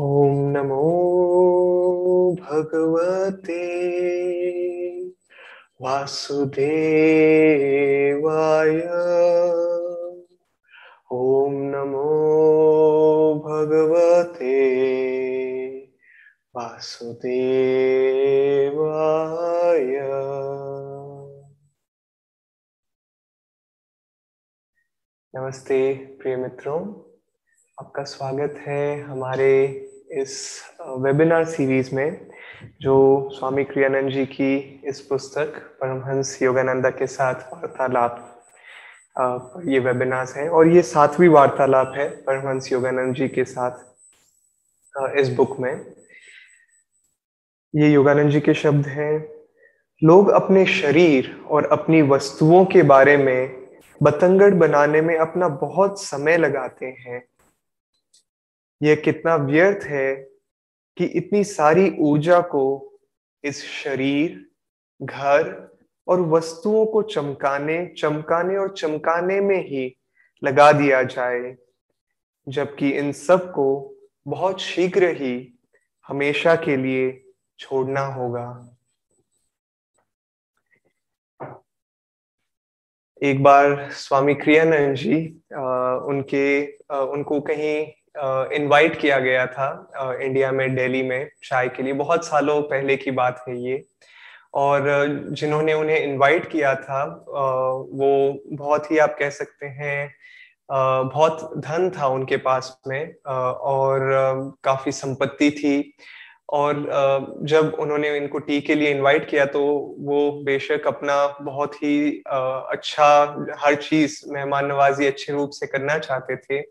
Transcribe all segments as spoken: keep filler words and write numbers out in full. ओम नमो भगवते वासुदेवाय। ओम नमो भगवते वासुदेवाय। नमस्ते प्रिय मित्रों, आपका स्वागत है हमारे इस वेबिनार सीरीज में जो स्वामी क्रियानंद जी की इस पुस्तक परमहंस योगानंद के साथ वार्तालाप ये वेबिनार्स हैं, और ये सातवीं वार्तालाप है परमहंस योगानंद जी के साथ इस बुक में। ये योगानंद जी के शब्द हैं, लोग अपने शरीर और अपनी वस्तुओं के बारे में बतंगड़ बनाने में अपना बहुत समय लगाते हैं। यह कितना व्यर्थ है कि इतनी सारी ऊर्जा को इस शरीर, घर और वस्तुओं को चमकाने चमकाने और चमकाने में ही लगा दिया जाए, जबकि इन सब को बहुत शीघ्र ही हमेशा के लिए छोड़ना होगा। एक बार स्वामी क्रियानंद जी आ, उनके आ, उनको कहीं इनवाइट uh, किया गया था uh, इंडिया में, दिल्ली में चाय के लिए। बहुत सालों पहले की बात है ये, और uh, जिन्होंने उन्हें इनवाइट किया था uh, वो बहुत ही, आप कह सकते हैं, uh, बहुत धन था उनके पास में uh, और uh, काफी संपत्ति थी। और uh, जब उन्होंने इनको टी के लिए इनवाइट किया तो वो बेशक अपना बहुत ही uh, अच्छा, हर चीज मेहमान नवाजी अच्छे रूप से करना चाहते थे,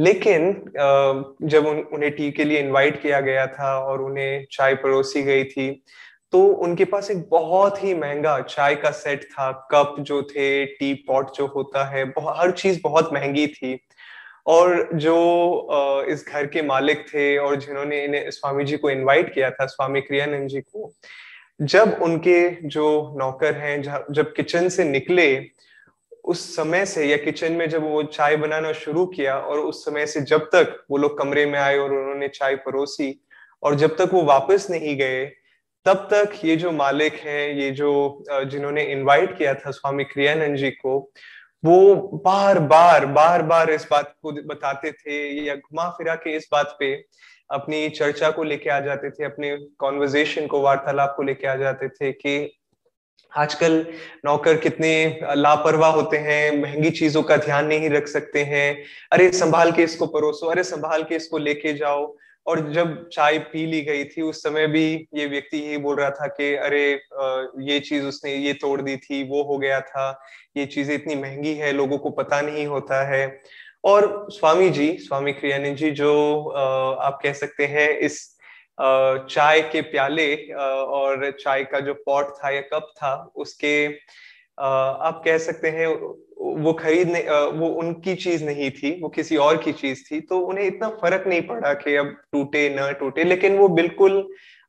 लेकिन जब उन, उन्हें टी के लिए इनवाइट किया गया था और उन्हें चाय परोसी गई थी, तो उनके पास एक बहुत ही महंगा चाय का सेट था। कप जो थे, टी पॉट जो होता है, हर चीज बहुत महंगी थी। और जो इस घर के मालिक थे और जिन्होंने इन्हें स्वामी जी को इनवाइट किया था, स्वामी क्रियानंद जी को, जब उनके जो नौकर हैं जब किचन से निकले उस समय से, या किचन में जब वो चाय बनाना शुरू किया और उस समय से जब तक वो लोग कमरे में आए और उन्होंने चाय परोसी और जब तक वो वापस नहीं गए, तब तक ये जो मालिक हैं, ये जो जिन्होंने इनवाइट किया था स्वामी क्रियानंद जी को, वो बार बार बार बार इस बात को बताते थे, या घुमा फिरा के इस बात पे अपनी चर्चा को लेके आ जाते थे, अपने कॉन्वर्जेशन को, वार्तालाप को लेके आ जाते थे कि आजकल नौकर कितने लापरवाह होते हैं, महंगी चीजों का ध्यान नहीं रख सकते हैं, अरे संभाल के इसको परोसो, अरे संभाल के इसको लेके जाओ। और जब चाय पी ली गई थी उस समय भी ये व्यक्ति यही बोल रहा था कि अरे ये चीज उसने ये तोड़ दी थी, वो हो गया था, ये चीजें इतनी महंगी है, लोगों को पता नहीं होता है। और स्वामी जी, स्वामी क्रियानंद जी, जो आप कह सकते हैं इस चाय के प्याले और चाय का जो पॉट था या कप था, उसके आप कह सकते हैं वो खरीदने, वो उनकी चीज नहीं थी, वो किसी और की चीज थी, तो उन्हें इतना फर्क नहीं पड़ा कि अब टूटे ना टूटे। लेकिन वो बिल्कुल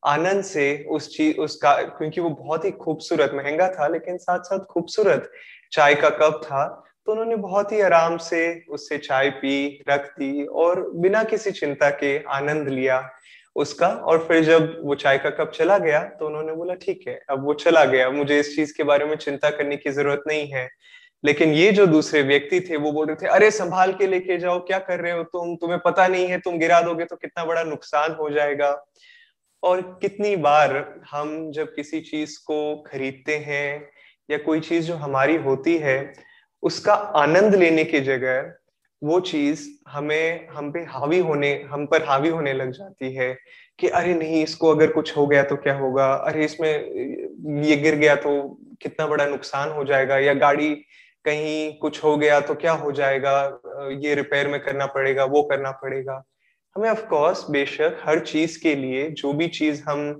आनंद से उस चीज, उसका, क्योंकि वो बहुत ही खूबसूरत, महंगा था लेकिन साथ साथ खूबसूरत चाय का कप था, तो उन्होंने बहुत ही आराम से उससे चाय पी, रख दी और बिना किसी चिंता के आनंद लिया उसका। और फिर जब वो चाय का कप चला गया तो उन्होंने बोला ठीक है, अब वो चला गया, मुझे इस चीज के बारे में चिंता करने की जरूरत नहीं है। लेकिन ये जो दूसरे व्यक्ति थे वो बोल रहे थे अरे संभाल के लेके जाओ, क्या कर रहे हो तुम, तुम्हें पता नहीं है, तुम गिरा दोगे तो कितना बड़ा नुकसान हो जाएगा। और कितनी बार हम जब किसी चीज को खरीदते हैं या कोई चीज जो हमारी होती है, उसका आनंद लेने की जगह वो चीज हमें हम पे हावी होने हम पर हावी होने लग जाती है कि अरे नहीं, इसको अगर कुछ हो गया तो क्या होगा, अरे इसमें ये गिर गया तो कितना बड़ा नुकसान हो जाएगा, या गाड़ी कहीं कुछ हो गया तो क्या हो जाएगा, ये रिपेयर में करना पड़ेगा, वो करना पड़ेगा। हमें ऑफ कोर्स, बेशक हर चीज के लिए, जो भी चीज हम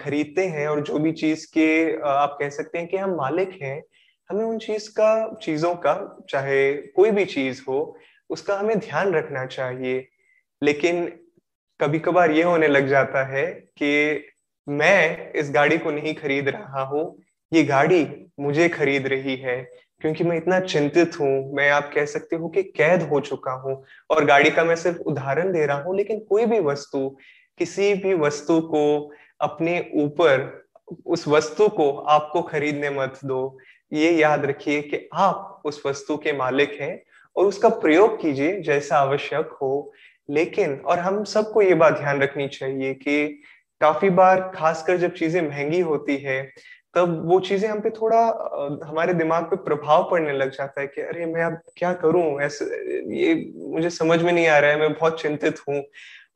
खरीदते हैं और जो भी चीज के आप कह सकते हैं कि हम मालिक हैं, हमें उन चीज का चीजों का चाहे कोई भी चीज हो, उसका हमें ध्यान रखना चाहिए। लेकिन कभी कभार ये होने लग जाता है कि मैं इस गाड़ी को नहीं खरीद रहा हूँ, ये गाड़ी मुझे खरीद रही है, क्योंकि मैं इतना चिंतित हूँ, मैं आप कह सकते हो कि कैद हो चुका हूँ। और गाड़ी का मैं सिर्फ उदाहरण दे रहा हूँ, लेकिन कोई भी वस्तु, किसी भी वस्तु को अपने ऊपर, उस वस्तु को आपको खरीदने मत दो। ये याद रखिए कि आप उस वस्तु के मालिक हैं और उसका प्रयोग कीजिए जैसा आवश्यक हो। लेकिन, और हम सबको ये बात ध्यान रखनी चाहिए कि काफी बार खासकर जब चीजें महंगी होती है तब वो चीजें हम पे थोड़ा, हमारे दिमाग पे प्रभाव पड़ने लग जाता है कि अरे मैं अब क्या करूं, ऐसे ये मुझे समझ में नहीं आ रहा है, मैं बहुत चिंतित हूँ।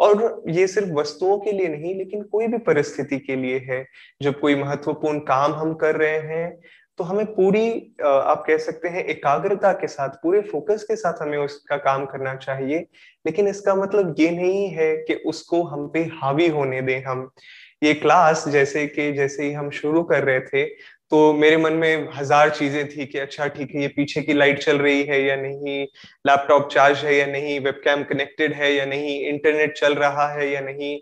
और ये सिर्फ वस्तुओं के लिए नहीं, लेकिन कोई भी परिस्थिति के लिए है। जब कोई महत्वपूर्ण काम हम कर रहे हैं तो हमें पूरी, आप कह सकते हैं, एकाग्रता के साथ, पूरे फोकस के साथ हमें उसका काम करना चाहिए। लेकिन इसका मतलब ये नहीं है कि उसको हम पे हावी होने दें। हम ये क्लास जैसे कि जैसे ही हम शुरू कर रहे थे तो मेरे मन में हजार चीजें थी कि अच्छा ठीक है, ये पीछे की लाइट चल रही है या नहीं, लैपटॉप चार्ज है या नहीं, वेबकैम कनेक्टेड है या नहीं, इंटरनेट चल रहा है या नहीं,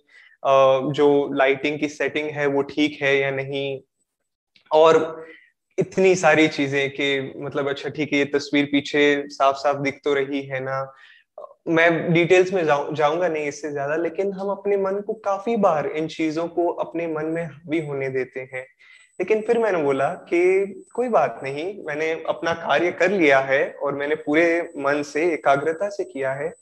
जो लाइटिंग की सेटिंग है वो ठीक है या नहीं, और इतनी सारी चीजें कि मतलब अच्छा ठीक है, ये तस्वीर पीछे साफ साफ दिख तो रही है ना। मैं डिटेल्स में जाऊं जाऊंगा नहीं इससे ज्यादा, लेकिन हम अपने मन को काफी बार इन चीजों को अपने मन में हावी होने देते हैं। लेकिन फिर मैंने बोला कि कोई बात नहीं, मैंने अपना कार्य कर लिया है और मैंने पूरे मन से, एकाग्रता से किया है,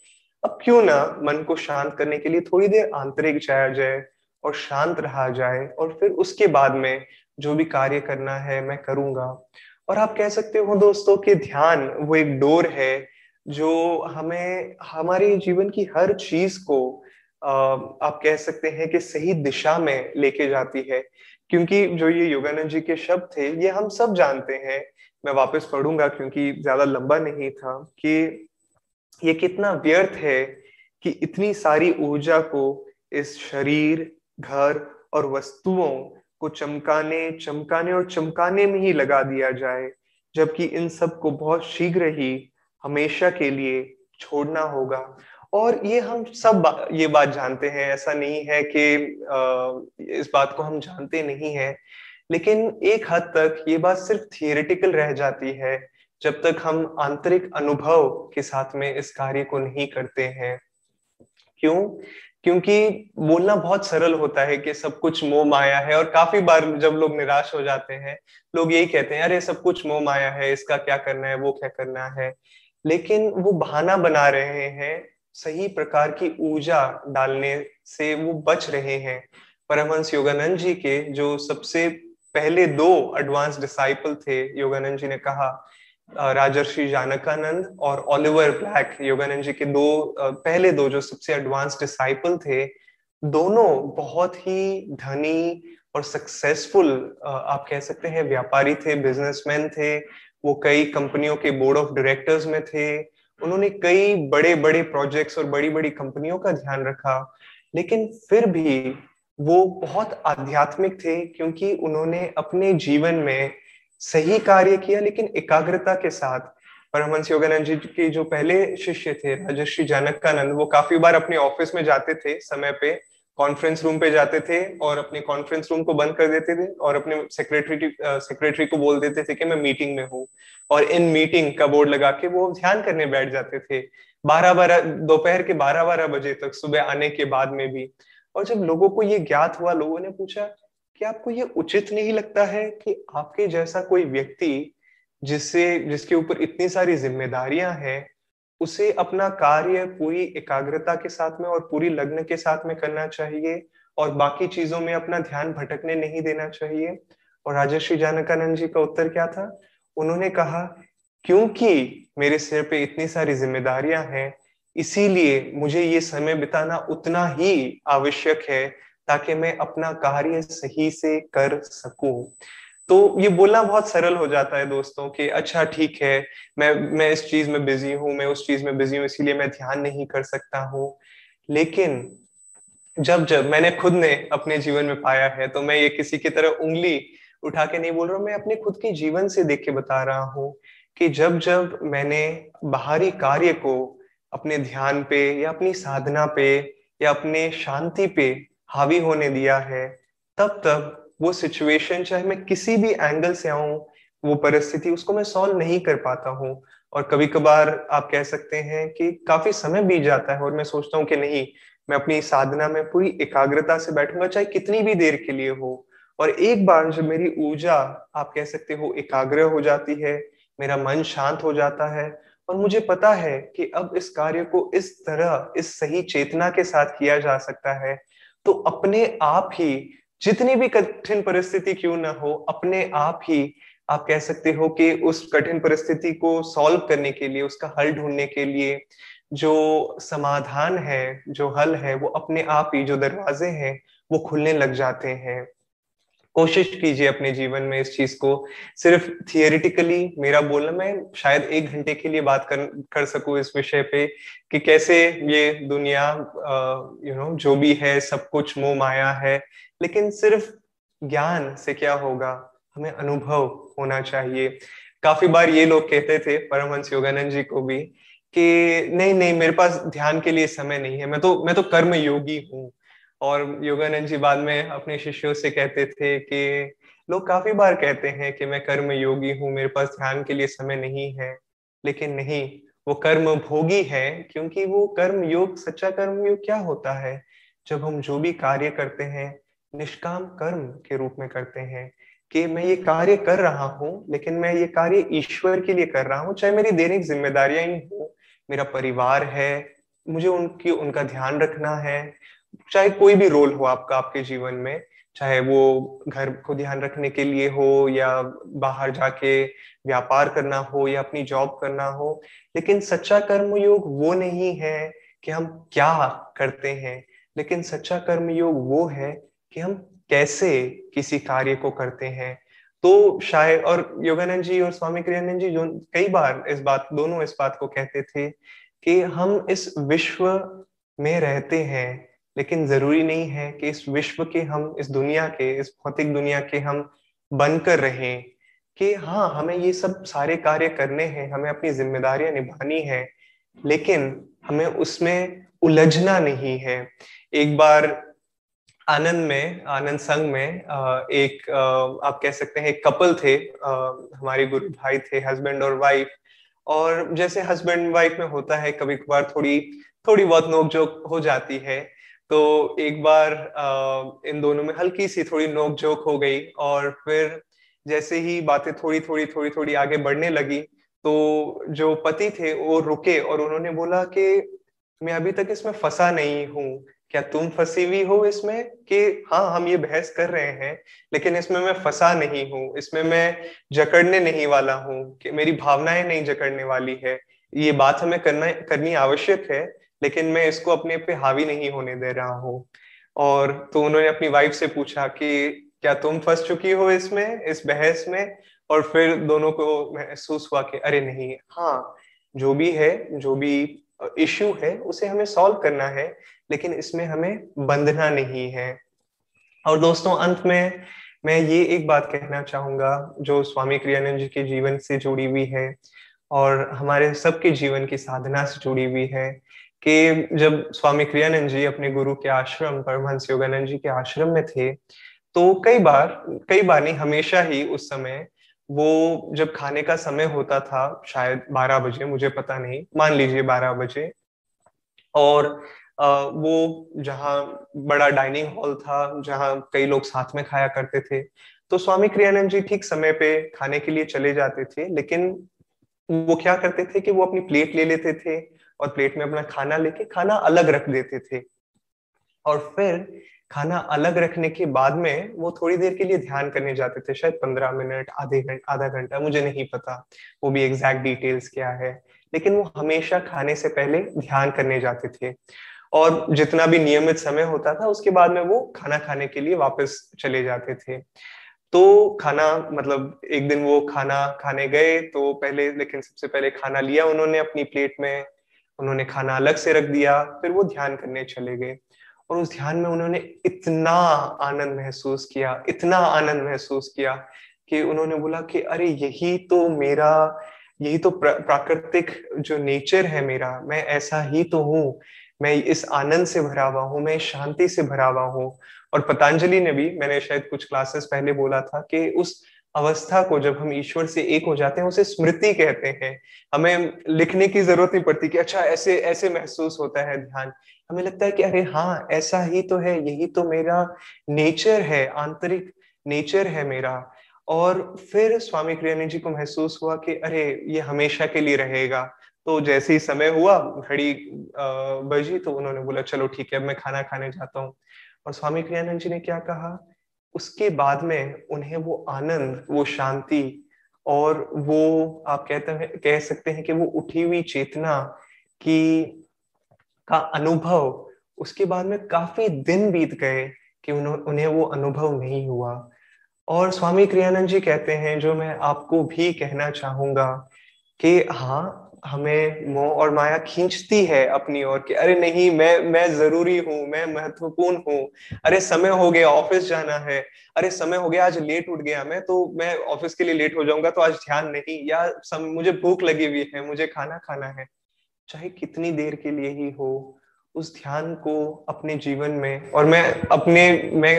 अब क्यों ना मन को शांत करने के लिए थोड़ी देर आंतरिक जाया जाए और शांत रहा जाए, और फिर उसके बाद में जो भी कार्य करना है मैं करूंगा। और आप कह सकते हो दोस्तों कि ध्यान वो एक डोर है जो हमें हमारे जीवन की हर चीज को आप कह सकते हैं कि सही दिशा में लेके जाती है। क्योंकि जो ये योगानंद जी के शब्द थे ये हम सब जानते हैं, मैं वापस पढ़ूंगा क्योंकि ज्यादा लंबा नहीं था, कि ये कितना व्यर्थ है कि इतनी सारी ऊर्जा को इस शरीर, घर और वस्तुओं को चमकाने चमकाने और चमकाने में ही लगा दिया जाए, जबकि इन सब को बहुत शीघ्र ही हमेशा के लिए छोड़ना होगा। और ये हम सब बा, ये बात जानते हैं, ऐसा नहीं है कि इस बात को हम जानते नहीं हैं, लेकिन एक हद तक ये बात सिर्फ थियोरेटिकल रह जाती है जब तक हम आंतरिक अनुभव के साथ में इस कार्य को नहीं करते हैं। क्यों? क्योंकि बोलना बहुत सरल होता है कि सब कुछ मोह माया है, और काफी बार जब लोग निराश हो जाते हैं, लोग यही कहते हैं अरे सब कुछ मोह माया है, इसका क्या करना है, वो क्या करना है। लेकिन वो बहाना बना रहे हैं, सही प्रकार की ऊर्जा डालने से वो बच रहे हैं। परमहंस योगानंद जी के जो सबसे पहले दो एडवांस डिसाइपल थे, योगानंद जी ने कहा, राजर्षि जनकानंद और ओलिवर ब्लैक, योगानंद जी के दो पहले दो जो सबसे एडवांस डिसाइपल थे, दोनों बहुत ही धनी और सक्सेसफुल आप कह सकते हैं व्यापारी थे, बिजनेसमैन थे। वो कई कंपनियों के बोर्ड ऑफ डायरेक्टर्स में थे, उन्होंने कई बड़े बड़े प्रोजेक्ट्स और बड़ी बड़ी कंपनियों का ध्यान रखा। लेकिन फिर भी वो बहुत आध्यात्मिक थे, क्योंकि उन्होंने अपने जीवन में सही कार्य किया लेकिन एकाग्रता के साथ। परमहंस योगानंद जी के जो पहले शिष्य थे राजर्षि जनकानंद, वो काफी बार अपने ऑफिस में जाते थे, समय पे कॉन्फ्रेंस रूम पे जाते थे और अपने कॉन्फ्रेंस रूम को बंद कर देते थे और अपने सेक्रेटरी सेक्रेटरी को बोल देते थे कि मैं मीटिंग में हूँ, और इन मीटिंग का बोर्ड लगा के वो ध्यान करने बैठ जाते थे बारह बारह दोपहर के बारह बारह बजे तक, सुबह आने के बाद में भी। और जब लोगों को ये ज्ञात हुआ, लोगों ने पूछा कि आपको ये उचित नहीं लगता है कि आपके जैसा कोई व्यक्ति जिससे जिसके ऊपर इतनी सारी जिम्मेदारियां हैं, उसे अपना कार्य पूरी एकाग्रता के साथ में और पूरी लगन के साथ में करना चाहिए और बाकी चीजों में अपना ध्यान भटकने नहीं देना चाहिए? और राजर्षि जनकानंद जी का उत्तर क्या था? उन्होंने कहा, क्योंकि मेरे सिर पे इतनी सारी जिम्मेदारियां हैं, इसीलिए मुझे ये समय बिताना उतना ही आवश्यक है ताकि मैं अपना कार्य सही से कर सकूं। तो ये बोलना बहुत सरल हो जाता है दोस्तों कि अच्छा ठीक है, मैं मैं इस चीज में बिजी हूँ, मैं उस चीज में बिजी हूँ, इसीलिए मैं ध्यान नहीं कर सकता हूँ। लेकिन जब जब मैंने खुद ने अपने जीवन में पाया है, तो मैं ये किसी की तरह उंगली उठा के नहीं बोल रहा हूँ, मैं अपने खुद के जीवन से देख के बता रहा हूँ कि जब जब मैंने बाहरी कार्य को अपने ध्यान पे या अपनी साधना पे या अपने शांति पे हावी होने दिया है, तब तब वो सिचुएशन, चाहे मैं किसी भी एंगल से आऊं, वो परिस्थिति उसको मैं सॉल्व नहीं कर पाता हूँ। और कभी कभार आप कह सकते हैं कि काफी समय बीत जाता है और मैं सोचता हूँ कि नहीं, मैं अपनी साधना में पूरी एकाग्रता से बैठूंगा, चाहे कितनी भी देर के लिए हो। और एक बार जब मेरी ऊर्जा, आप कह सकते हो, एकाग्र हो जाती है, मेरा मन शांत हो जाता है और मुझे पता है कि अब इस कार्य को इस तरह, इस सही चेतना के साथ किया जा सकता है, तो अपने आप ही, जितनी भी कठिन परिस्थिति क्यों ना हो, अपने आप ही आप कह सकते हो कि उस कठिन परिस्थिति को सॉल्व करने के लिए, उसका हल ढूंढने के लिए जो समाधान है, जो हल है, वो अपने आप ही, जो दरवाजे हैं वो खुलने लग जाते हैं। कोशिश कीजिए अपने जीवन में इस चीज को सिर्फ थियोरिटिकली, मेरा बोलना, मैं शायद एक घंटे के लिए बात कर कर सकूं इस विषय पे कि कैसे ये दुनिया, यू नो, जो भी है सब कुछ मोह माया है, लेकिन सिर्फ ज्ञान से क्या होगा, हमें अनुभव होना चाहिए। काफी बार ये लोग कहते थे, परमहंस योगानंद जी को भी, कि नहीं नहीं मेरे पास ध्यान के लिए समय नहीं है, मैं तो मैं तो कर्म योगी हूँ। और योगानंद जी बाद में अपने शिष्यों से कहते थे कि लोग काफी बार कहते हैं कि मैं कर्म योगी हूँ, मेरे पास ध्यान के लिए समय नहीं है, लेकिन नहीं, वो कर्म भोगी है, क्योंकि वो कर्म योग, सच्चा कर्म योग क्या होता है, जब हम जो भी कार्य करते हैं निष्काम कर्म के रूप में करते हैं, कि मैं ये कार्य कर रहा हूँ लेकिन मैं ये कार्य ईश्वर के लिए कर रहा हूँ, चाहे मेरी दैनिक जिम्मेदारियां ही हो, मेरा परिवार है, मुझे उनकी उनका ध्यान रखना है, चाहे कोई भी रोल हो आपका आपके जीवन में, चाहे वो घर को ध्यान रखने के लिए हो या बाहर जाके व्यापार करना हो या अपनी जॉब करना हो, लेकिन सच्चा कर्मयोग वो नहीं है कि हम क्या करते हैं, लेकिन सच्चा कर्मयोग वो है कि हम कैसे किसी कार्य को करते हैं। तो शायद, और योगानंद जी और स्वामी क्रियानंद जी जो कई बार इस बात, दोनों इस बात को कहते थे कि हम इस विश्व में रहते हैं, लेकिन जरूरी नहीं है कि इस विश्व के, हम इस दुनिया के, इस भौतिक दुनिया के हम बनकर रहें, कि हाँ हमें ये सब सारे कार्य करने हैं, हमें अपनी जिम्मेदारियां निभानी है, लेकिन हमें उसमें उलझना नहीं है। एक बार आनंद में, आनंद संघ में एक, आप कह सकते हैं, एक कपल थे, हमारे गुरु भाई थे, हस्बैंड और वाइफ। और जैसे हस्बैंड वाइफ में होता है, कभी कभार थोड़ी थोड़ी बहुत नोकझोंक हो जाती है। तो एक बार इन दोनों में हल्की सी थोड़ी नोकझोंक हो गई, और फिर जैसे ही बातें थोड़ी थोड़ी थोड़ी थोड़ी आगे बढ़ने लगी, तो जो पति थे वो रुके और उन्होंने बोला कि मैं अभी तक इसमें फंसा नहीं हूँ, क्या तुम फंसी हुई हो इसमें, कि हाँ हम ये बहस कर रहे हैं लेकिन इसमें मैं फंसा नहीं हूँ, इसमें मैं जकड़ने नहीं वाला हूँ, कि मेरी भावनाएं नहीं जकड़ने वाली है, ये बात हमें करना करनी आवश्यक है, लेकिन मैं इसको अपने पे हावी नहीं होने दे रहा हूँ। और तो उन्होंने अपनी वाइफ से पूछा कि क्या तुम फंस चुकी हो इसमें, इस बहस में? और फिर दोनों को महसूस हुआ कि अरे नहीं, हाँ जो भी है, जो भी इश्यू है उसे हमें सॉल्व करना है, लेकिन इसमें हमें बंधना नहीं है। और दोस्तों, अंत में मैं ये एक बात कहना चाहूंगा जो स्वामी क्रियानंद जी के जीवन से जुड़ी हुई है और हमारे सबके जीवन की साधना से जुड़ी हुई है, कि जब स्वामी क्रियानंद जी अपने गुरु के आश्रम, परमहंस योगानंद जी के आश्रम में थे, तो कई बार कई बार नहीं हमेशा ही उस समय, वो जब खाने का समय होता था, शायद बारह बजे, मुझे पता नहीं, मान लीजिए बारह बजे, और वो जहाँ बड़ा डाइनिंग हॉल था जहाँ कई लोग साथ में खाया करते थे, तो स्वामी क्रियानंद जी ठीक समय पे खाने के लिए चले जाते थे, लेकिन वो क्या करते थे कि वो अपनी प्लेट ले लेते थे और प्लेट में अपना खाना लेके खाना अलग रख देते थे। और फिर खाना अलग रखने के बाद में वो थोड़ी देर के लिए ध्यान करने जाते थे, शायद पंद्रह मिनट, आधे घंटा, आधा घंटा, मुझे नहीं पता वो भी एग्जैक्ट डिटेल्स क्या है, लेकिन वो हमेशा खाने से पहले ध्यान करने जाते थे। और जितना भी नियमित समय होता था उसके बाद में वो खाना खाने के लिए वापस चले जाते थे। तो खाना, मतलब एक दिन वो खाना खाने गए तो पहले, लेकिन सबसे पहले खाना लिया उन्होंने अपनी प्लेट में, उन्होंने खाना अलग से रख दिया, फिर वो ध्यान करने चले गए। और उस ध्यान में उन्होंने इतना आनंद महसूस किया, इतना आनंद महसूस किया कि उन्होंने बोला कि अरे यही तो मेरा, यही तो प्राकृतिक जो नेचर है मेरा, मैं ऐसा ही तो हूँ, मैं इस आनंद से भरा हुआ हूँ, मैं शांति से भरा हुआ हूँ। और पतंजलि ने भी, मैंने शायद कुछ क्लासेस पहले बोला था, कि उस अवस्था को जब हम ईश्वर से एक हो जाते हैं उसे स्मृति कहते हैं। हमें लिखने की जरूरत नहीं पड़ती कि अच्छा ऐसे ऐसे महसूस होता है ध्यान, हमें लगता है कि अरे हाँ ऐसा ही तो है, यही तो मेरा नेचर है, आंतरिक नेचर है मेरा। और फिर स्वामी क्रियानंद जी को महसूस हुआ कि अरे ये हमेशा के लिए रहेगा। तो जैसे ही समय हुआ, घड़ी बजी, तो उन्होंने बोला चलो ठीक है अब मैं खाना खाने जाता हूँ। और स्वामी क्रियानंद जी ने क्या कहा, उसके बाद में उन्हें वो आनंद, वो शांति और वो आप कहते हैं कह सकते हैं कि वो उठी हुई चेतना की का अनुभव, उसके बाद में काफी दिन बीत गए कि उन्हें वो अनुभव नहीं हुआ। और स्वामी क्रियानंद जी कहते हैं जो मैं आपको भी कहना चाहूंगा कि हाँ हमें मोह और माया खींचती है अपनी ओर कि अरे नहीं मैं मैं जरूरी हूँ, मैं महत्वपूर्ण हूँ, अरे समय हो गया ऑफिस जाना है, अरे समय हो गया आज लेट उठ गया मैं, तो मैं ऑफिस के लिए लेट हो जाऊंगा तो आज ध्यान नहीं, या सम, मुझे भूख लगी हुई है, मुझे खाना खाना है। चाहे कितनी देर के लिए ही हो, उस ध्यान को अपने जीवन में, और मैं अपने मैं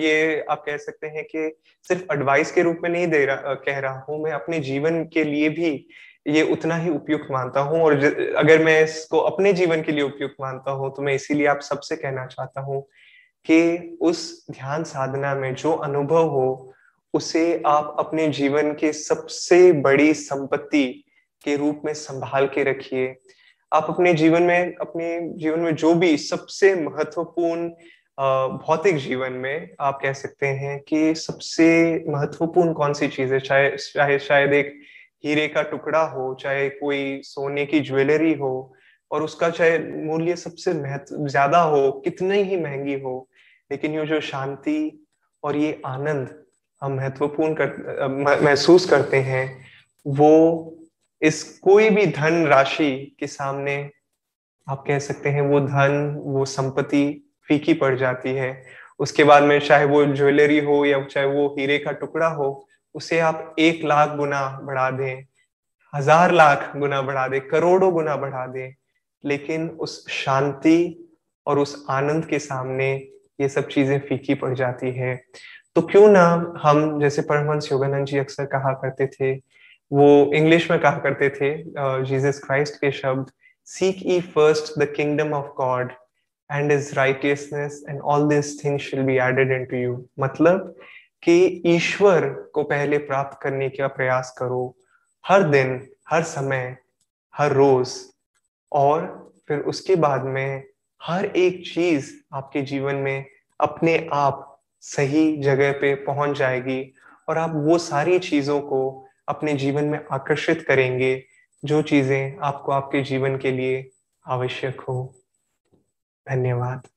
ये आप कह सकते हैं कि सिर्फ एडवाइस के रूप में नहीं दे रहा कह रहा हूँ, मैं अपने जीवन के लिए भी ये उतना ही उपयुक्त मानता हूँ। और अगर मैं इसको अपने जीवन के लिए उपयुक्त मानता हूँ तो मैं इसीलिए आप सबसे कहना चाहता हूँ कि उस ध्यान साधना में जो अनुभव हो उसे आप अपने जीवन के सबसे बड़ी संपत्ति के रूप में संभाल के रखिए। आप अपने जीवन में अपने जीवन में जो भी सबसे महत्वपूर्ण भौतिक जीवन में आप कह सकते हैं कि सबसे महत्वपूर्ण कौन सी चीज है, चाहे चाहे शायद एक हीरे का टुकड़ा हो, चाहे कोई सोने की ज्वेलरी हो, और उसका चाहे मूल्य सबसे महत्व ज्यादा हो, कितनी ही महंगी हो, लेकिन ये जो शांति और ये आनंद हम महत्वपूर्ण कर, महसूस करते हैं वो इस कोई भी धन राशि के सामने आप कह सकते हैं वो धन वो संपत्ति फीकी पड़ जाती है। उसके बाद में चाहे वो ज्वेलरी हो या चाहे वो हीरे का टुकड़ा हो, उसे आप एक लाख गुना बढ़ा दें, हजार लाख गुना बढ़ा दें, करोड़ों गुना बढ़ा दें, लेकिन उस शांति और उस आनंद के सामने ये सब चीजें फीकी पड़ जाती है। तो क्यों ना हम, जैसे परमहंस योगानंद जी अक्सर कहा करते थे, वो इंग्लिश में कहा करते थे जीसस क्राइस्ट के शब्द, seek ye first the kingdom of God and his righteousness and all this things shall be added into you. मतलब कि ईश्वर को पहले प्राप्त करने का प्रयास करो हर दिन, हर समय, हर रोज, और फिर उसके बाद में हर एक चीज आपके जीवन में अपने आप सही जगह पे पहुंच जाएगी और आप वो सारी चीजों को अपने जीवन में आकर्षित करेंगे जो चीजें आपको आपके जीवन के लिए आवश्यक हो। धन्यवाद।